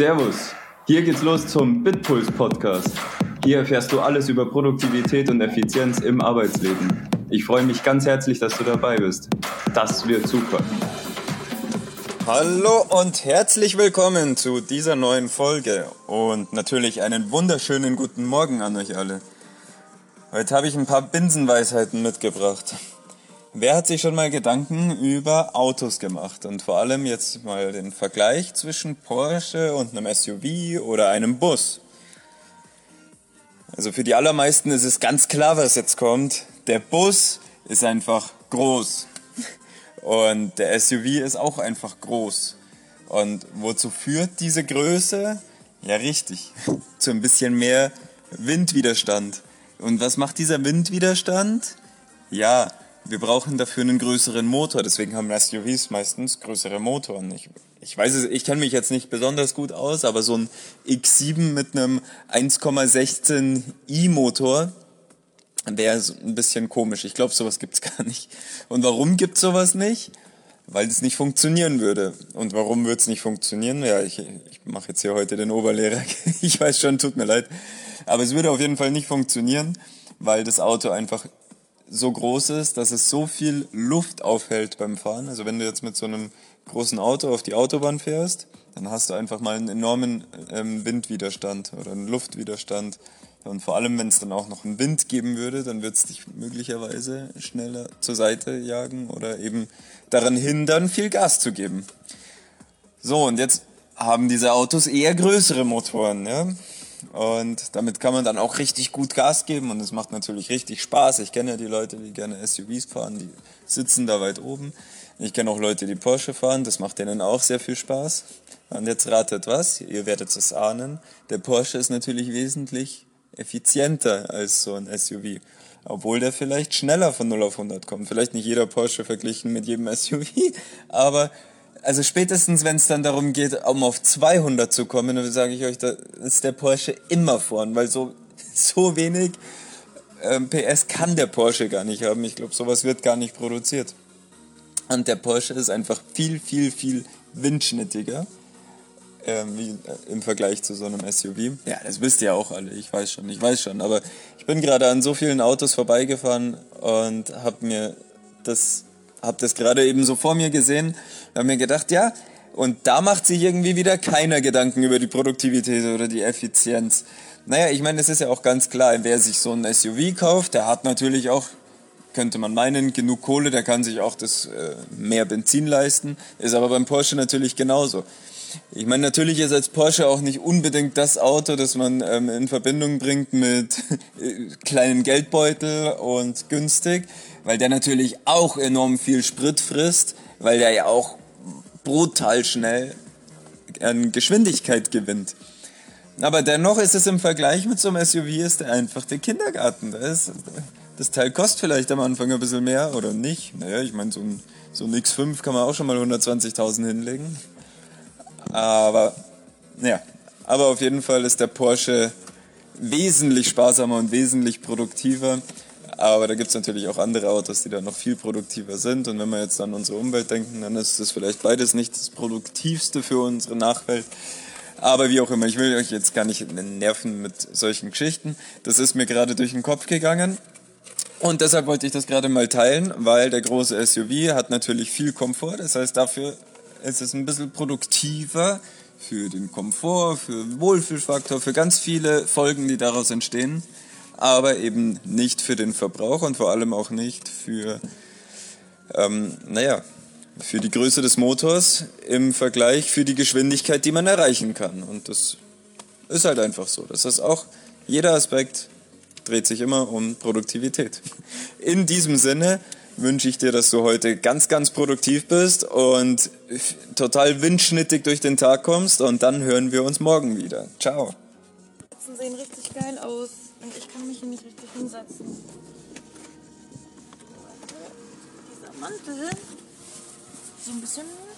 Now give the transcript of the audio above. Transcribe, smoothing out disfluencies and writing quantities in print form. Servus, hier geht's los zum Bitpuls Podcast. Hier erfährst du alles über Produktivität und Effizienz im Arbeitsleben. Ich freue mich ganz herzlich, dass du dabei bist. Das wird super. Hallo und herzlich willkommen zu dieser neuen Folge und natürlich einen wunderschönen guten Morgen an euch alle. Heute habe ich ein paar Binsenweisheiten mitgebracht. Wer hat sich schon mal Gedanken über Autos gemacht und vor allem jetzt mal den Vergleich zwischen Porsche und einem SUV oder einem Bus? Also für die allermeisten ist es ganz klar, was jetzt kommt. Der Bus ist einfach groß und der SUV ist auch einfach groß. Und wozu führt diese Größe? Ja, richtig, zu ein bisschen mehr Windwiderstand. Und was macht dieser Windwiderstand? Ja, wir brauchen dafür einen größeren Motor, deswegen haben SUVs meistens größere Motoren. Ich weiß es, ich kenne mich jetzt nicht besonders gut aus, aber so ein X7 mit einem 1,16 i-Motor wäre ein bisschen komisch. Ich glaube, sowas gibt's gar nicht. Und warum gibt's sowas nicht? Weil es nicht funktionieren würde. Und warum würde es nicht funktionieren? Ja, ich mache jetzt hier heute den Oberlehrer. Ich weiß schon, tut mir leid. Aber es würde auf jeden Fall nicht funktionieren, weil das Auto einfach so groß ist, dass es so viel Luft aufhält beim Fahren. Also wenn du jetzt mit so einem großen Auto auf die Autobahn fährst, dann hast du einfach mal einen enormen Windwiderstand oder einen Luftwiderstand. Und vor allem, wenn es dann auch noch einen Wind geben würde, dann würde es dich möglicherweise schneller zur Seite jagen oder eben daran hindern, viel Gas zu geben. So, und jetzt haben diese Autos eher größere Motoren, ja? Und damit kann man dann auch richtig gut Gas geben und es macht natürlich richtig Spaß. Ich kenne ja die Leute, die gerne SUVs fahren, die sitzen da weit oben. Ich kenne auch Leute, die Porsche fahren, das macht denen auch sehr viel Spaß. Und jetzt ratet was, ihr werdet es ahnen, der Porsche ist natürlich wesentlich effizienter als so ein SUV. Obwohl der vielleicht schneller von 0 auf 100 kommt. Vielleicht nicht jeder Porsche verglichen mit jedem SUV, aber... Also spätestens, wenn es dann darum geht, um auf 200 zu kommen, dann sage ich euch, da ist der Porsche immer vorn, weil so wenig PS kann der Porsche gar nicht haben. Ich glaube, sowas wird gar nicht produziert. Und der Porsche ist einfach viel, viel, viel windschnittiger im Vergleich zu so einem SUV. Ja, das wisst ihr auch alle, ich weiß schon. Aber ich bin gerade an so vielen Autos vorbeigefahren und habe das gerade eben so vor mir gesehen, habe mir gedacht, ja, und da macht sich irgendwie wieder keiner Gedanken über die Produktivität oder die Effizienz. Naja, ich meine, es ist ja auch ganz klar, wer sich so ein SUV kauft, der hat natürlich auch, könnte man meinen, genug Kohle, der kann sich auch das mehr Benzin leisten, ist aber beim Porsche natürlich genauso. Ich meine, natürlich ist als Porsche auch nicht unbedingt das Auto, das man in Verbindung bringt mit kleinen Geldbeutel und günstig, weil der natürlich auch enorm viel Sprit frisst, weil der ja auch brutal schnell an Geschwindigkeit gewinnt. Aber dennoch ist es im Vergleich mit so einem SUV ist der einfach der Kindergarten. Das Teil kostet vielleicht am Anfang ein bisschen mehr oder nicht. Naja, ich meine, so ein X5 kann man auch schon mal 120.000 hinlegen. Aber auf jeden Fall ist der Porsche wesentlich sparsamer und wesentlich produktiver. Aber da gibt es natürlich auch andere Autos, die da noch viel produktiver sind. Und wenn wir jetzt an unsere Umwelt denken, dann ist das vielleicht beides nicht das Produktivste für unsere Nachwelt. Aber wie auch immer, ich will euch jetzt gar nicht nerven mit solchen Geschichten. Das ist mir gerade durch den Kopf gegangen. Und deshalb wollte ich das gerade mal teilen, weil der große SUV hat natürlich viel Komfort. Das heißt, dafür ist es ein bisschen produktiver für den Komfort, für den Wohlfühlfaktor, für ganz viele Folgen, die daraus entstehen. Aber eben nicht für den Verbrauch und vor allem auch nicht für, für die Größe des Motors im Vergleich für die Geschwindigkeit, die man erreichen kann. Und das ist halt einfach so. Das ist auch, jeder Aspekt dreht sich immer um Produktivität. In diesem Sinne wünsche ich dir, dass du heute ganz, ganz produktiv bist und total windschnittig durch den Tag kommst. Und dann hören wir uns morgen wieder. Ciao. Die sehen richtig geil aus. Und ich kann mich hier nicht richtig hinsetzen. Dieser Mantel, so ein bisschen...